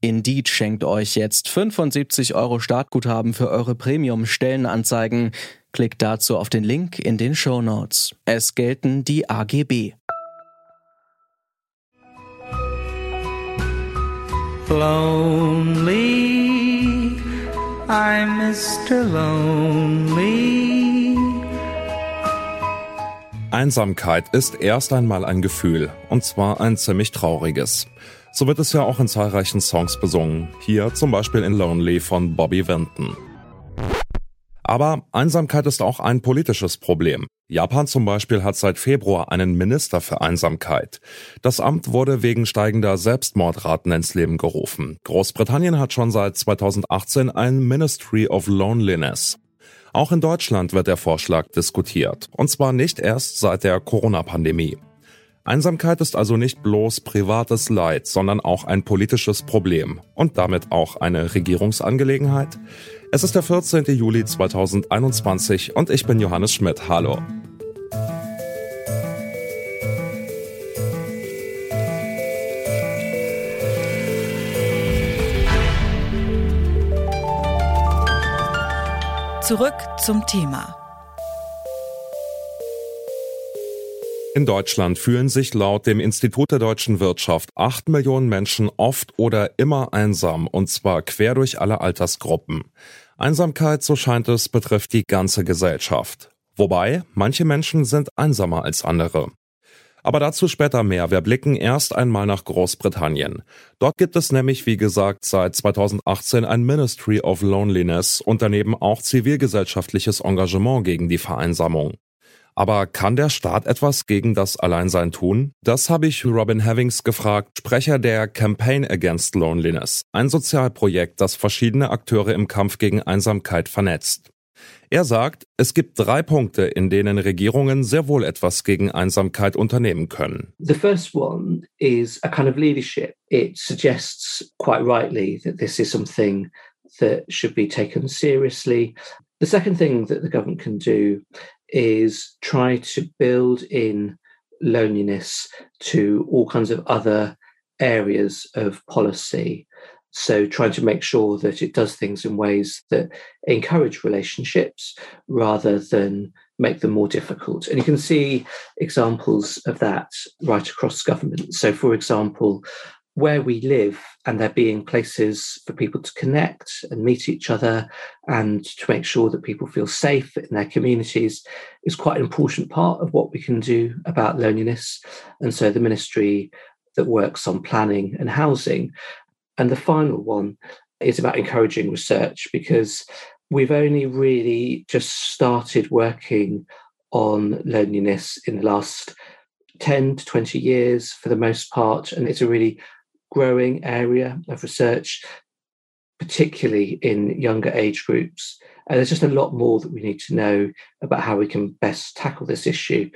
Indeed schenkt euch jetzt 75 € Startguthaben für eure Premium-Stellenanzeigen. Klickt dazu auf den Link in den Shownotes. Es gelten die AGB. Lonely, I'm Mr. Lonely. Einsamkeit ist erst einmal ein Gefühl, und zwar ein ziemlich trauriges. So wird es ja auch in zahlreichen Songs besungen, hier zum Beispiel in Lonely von Bobby Vinton. Aber Einsamkeit ist auch ein politisches Problem. Japan zum Beispiel hat seit Februar einen Minister für Einsamkeit. Das Amt wurde wegen steigender Selbstmordraten ins Leben gerufen. Großbritannien hat schon seit 2018 ein Ministry of Loneliness. Auch in Deutschland wird der Vorschlag diskutiert. Und zwar nicht erst seit der Corona-Pandemie. Einsamkeit ist also nicht bloß privates Leid, sondern auch ein politisches Problem und damit auch eine Regierungsangelegenheit. Es ist der 14. Juli 2021 und ich bin Johannes Schmidt. Hallo. Zurück zum Thema. In Deutschland fühlen sich laut dem Institut der deutschen Wirtschaft 8 Millionen Menschen oft oder immer einsam, und zwar quer durch alle Altersgruppen. Einsamkeit, so scheint es, betrifft die ganze Gesellschaft. Wobei, manche Menschen sind einsamer als andere. Aber dazu später mehr. Wir blicken erst einmal nach Großbritannien. Dort gibt es nämlich, wie gesagt, seit 2018 ein Ministry of Loneliness und daneben auch zivilgesellschaftliches Engagement gegen die Vereinsamung. Aber kann der Staat etwas gegen das Alleinsein tun? Das habe ich Robin Havings gefragt, Sprecher der Campaign Against Loneliness, ein Sozialprojekt, das verschiedene Akteure im Kampf gegen Einsamkeit vernetzt. Er sagt, es gibt 3 Punkte, in denen Regierungen sehr wohl etwas gegen Einsamkeit unternehmen können. The first one is a kind of leadership. It suggests quite rightly that this is something that should be taken seriously. The second thing that the government can do is try to build in loneliness to all kinds of other areas of policy. So trying to make sure that it does things in ways that encourage relationships rather than make them more difficult. And you can see examples of that right across government. So, for example, where we live and there being places for people to connect and meet each other and to make sure that people feel safe in their communities is quite an important part of what we can do about loneliness. And so the ministry that works on planning and housing. And the final one is about encouraging research, because we've only really just started working on loneliness in the last 10 to 20 years for the most part, and it's a really growing area of research, particularly in younger age groups. And there's just a lot more that we need to know about how we can best tackle this issue.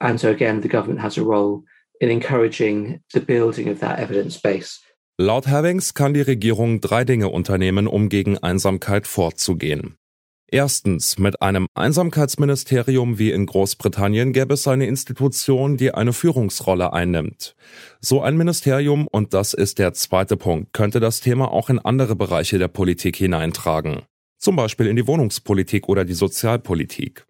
And so again, the government has a role in encouraging the building of that evidence base. Laut Havings kann die Regierung 3 Dinge unternehmen, um gegen Einsamkeit vorzugehen. Erstens, mit einem Einsamkeitsministerium wie in Großbritannien gäbe es eine Institution, die eine Führungsrolle einnimmt. So ein Ministerium, und das ist der 2. Punkt, könnte das Thema auch in andere Bereiche der Politik hineintragen. Zum Beispiel in die Wohnungspolitik oder die Sozialpolitik.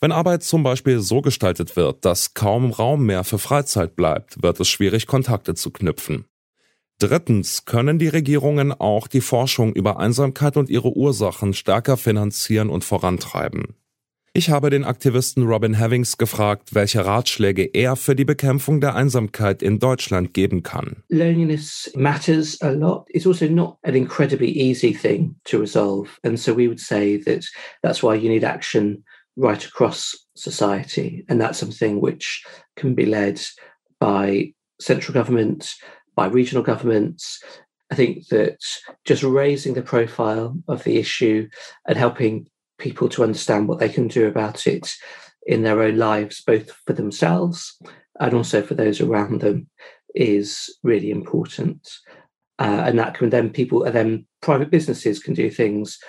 Wenn Arbeit zum Beispiel so gestaltet wird, dass kaum Raum mehr für Freizeit bleibt, wird es schwierig, Kontakte zu knüpfen. Drittens können die Regierungen auch die Forschung über Einsamkeit und ihre Ursachen stärker finanzieren und vorantreiben. Ich habe den Aktivisten Robin Havings gefragt, welche Ratschläge er für die Bekämpfung der Einsamkeit in Deutschland geben kann. Loneliness matters a lot. It's also not an incredibly easy thing to resolve. And so we would say that that's why you need action right across society. And that's something which can be led by central government, by regional governments. I think that just raising the profile of the issue and helping people to understand what they can do about it in their own lives, both for themselves and also for those around them, is really important. And that can then private businesses can do things,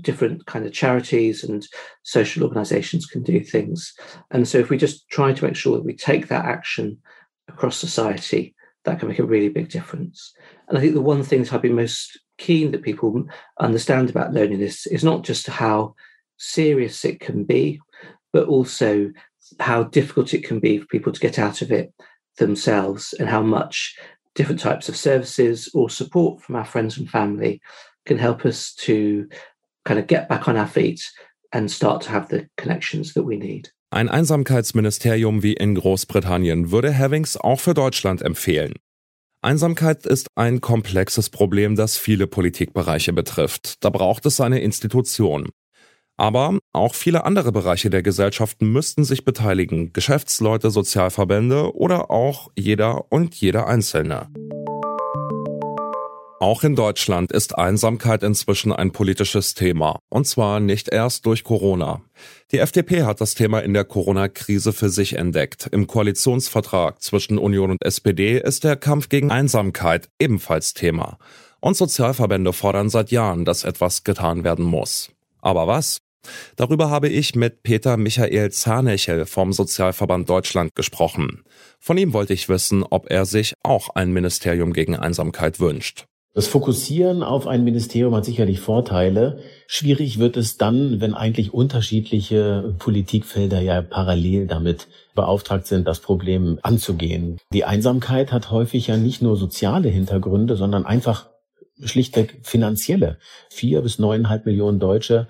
different kind of charities and social organisations can do things. And so if we just try to make sure that we take that action across society, that can make a really big difference. And I think the one thing that I've been most keen that people understand about loneliness is not just how serious it can be, but also how difficult it can be for people to get out of it themselves, and how much different types of services or support from our friends and family can help us to kind of get back on our feet and start to have the connections that we need. Ein Einsamkeitsministerium wie in Großbritannien würde Havings auch für Deutschland empfehlen. Einsamkeit ist ein komplexes Problem, das viele Politikbereiche betrifft. Da braucht es eine Institution. Aber auch viele andere Bereiche der Gesellschaft müssten sich beteiligen. Geschäftsleute, Sozialverbände oder auch jeder und jede Einzelne. Auch in Deutschland ist Einsamkeit inzwischen ein politisches Thema. Und zwar nicht erst durch Corona. Die FDP hat das Thema in der Corona-Krise für sich entdeckt. Im Koalitionsvertrag zwischen Union und SPD ist der Kampf gegen Einsamkeit ebenfalls Thema. Und Sozialverbände fordern seit Jahren, dass etwas getan werden muss. Aber was? Darüber habe ich mit Peter Michael Zarnichel vom Sozialverband Deutschland gesprochen. Von ihm wollte ich wissen, ob er sich auch ein Ministerium gegen Einsamkeit wünscht. Das Fokussieren auf ein Ministerium hat sicherlich Vorteile. Schwierig wird es dann, wenn eigentlich unterschiedliche Politikfelder ja parallel damit beauftragt sind, das Problem anzugehen. Die Einsamkeit hat häufig ja nicht nur soziale Hintergründe, sondern einfach schlichtweg finanzielle. 4 bis 9,5 Millionen Deutsche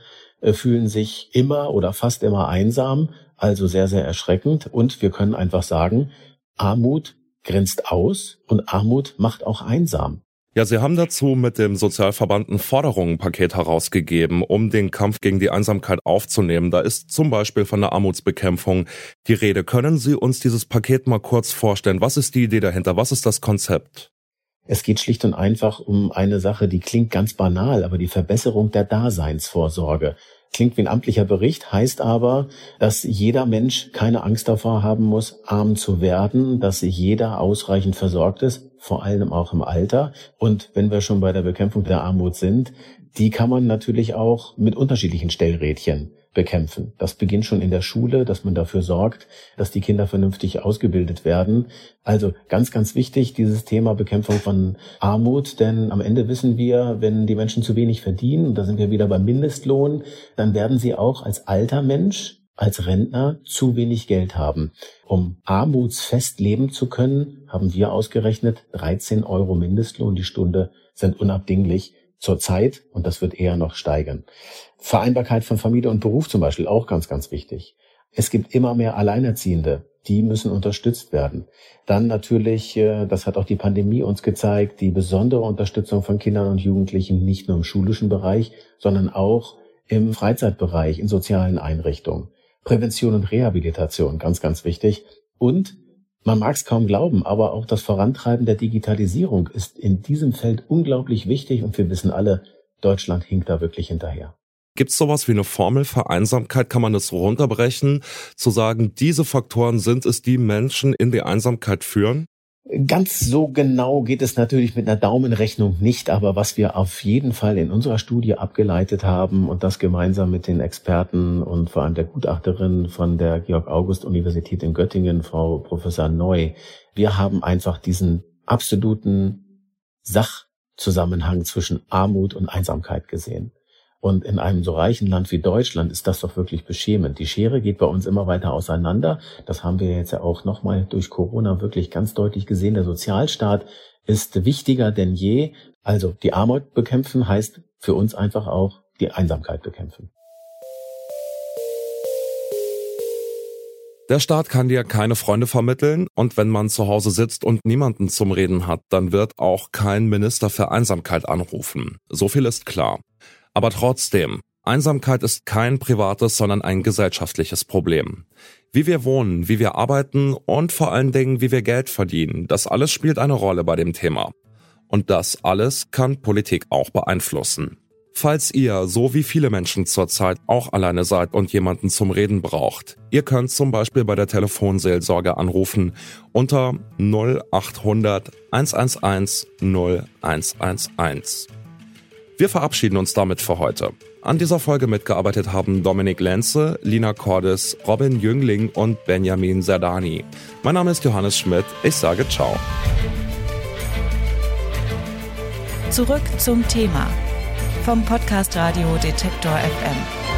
fühlen sich immer oder fast immer einsam, also sehr, sehr erschreckend. Und wir können einfach sagen, Armut grenzt aus und Armut macht auch einsam. Ja, Sie haben dazu mit dem Sozialverband ein Forderungenpaket herausgegeben, um den Kampf gegen die Einsamkeit aufzunehmen. Da ist zum Beispiel von der Armutsbekämpfung die Rede. Können Sie uns dieses Paket mal kurz vorstellen? Was ist die Idee dahinter? Was ist das Konzept? Es geht schlicht und einfach um eine Sache, die klingt ganz banal, aber die Verbesserung der Daseinsvorsorge. Klingt wie ein amtlicher Bericht, heißt aber, dass jeder Mensch keine Angst davor haben muss, arm zu werden, dass jeder ausreichend versorgt ist, vor allem auch im Alter. Und wenn wir schon bei der Bekämpfung der Armut sind, die kann man natürlich auch mit unterschiedlichen Stellrädchen bekämpfen. Das beginnt schon in der Schule, dass man dafür sorgt, dass die Kinder vernünftig ausgebildet werden. Also ganz, ganz wichtig, dieses Thema Bekämpfung von Armut, denn am Ende wissen wir, wenn die Menschen zu wenig verdienen, da sind wir wieder beim Mindestlohn, dann werden sie auch als alter Mensch, als Rentner zu wenig Geld haben. Um armutsfest leben zu können, haben wir ausgerechnet, 13 € Mindestlohn die Stunde sind unabdinglich zurzeit, und das wird eher noch steigen. Vereinbarkeit von Familie und Beruf zum Beispiel, auch ganz, ganz wichtig. Es gibt immer mehr Alleinerziehende, die müssen unterstützt werden. Dann natürlich, das hat auch die Pandemie uns gezeigt, die besondere Unterstützung von Kindern und Jugendlichen, nicht nur im schulischen Bereich, sondern auch im Freizeitbereich, in sozialen Einrichtungen. Prävention und Rehabilitation, ganz, ganz wichtig. Und man mag es kaum glauben, aber auch das Vorantreiben der Digitalisierung ist in diesem Feld unglaublich wichtig, und wir wissen alle, Deutschland hinkt da wirklich hinterher. Gibt es sowas wie eine Formel für Einsamkeit? Kann man das runterbrechen, zu sagen, diese Faktoren sind es, die Menschen in die Einsamkeit führen? Ganz so genau geht es natürlich mit einer Daumenrechnung nicht, aber was wir auf jeden Fall in unserer Studie abgeleitet haben und das gemeinsam mit den Experten und vor allem der Gutachterin von der Georg-August-Universität in Göttingen, Frau Professor Neu, wir haben einfach diesen absoluten Sachzusammenhang zwischen Armut und Einsamkeit gesehen. Und in einem so reichen Land wie Deutschland ist das doch wirklich beschämend. Die Schere geht bei uns immer weiter auseinander. Das haben wir jetzt ja auch nochmal durch Corona wirklich ganz deutlich gesehen. Der Sozialstaat ist wichtiger denn je. Also die Armut bekämpfen heißt für uns einfach auch die Einsamkeit bekämpfen. Der Staat kann dir keine Freunde vermitteln, und wenn man zu Hause sitzt und niemanden zum Reden hat, dann wird auch kein Minister für Einsamkeit anrufen. So viel ist klar. Aber trotzdem, Einsamkeit ist kein privates, sondern ein gesellschaftliches Problem. Wie wir wohnen, wie wir arbeiten und vor allen Dingen, wie wir Geld verdienen, das alles spielt eine Rolle bei dem Thema. Und das alles kann Politik auch beeinflussen. Falls ihr, so wie viele Menschen zurzeit, auch alleine seid und jemanden zum Reden braucht, ihr könnt zum Beispiel bei der Telefonseelsorge anrufen unter 0800 111 0111. Wir verabschieden uns damit für heute. An dieser Folge mitgearbeitet haben Dominik Lenze, Lina Cordes, Robin Jüngling und Benjamin Zerdani. Mein Name ist Johannes Schmidt, ich sage ciao. Zurück zum Thema vom Podcast Radio Detektor FM.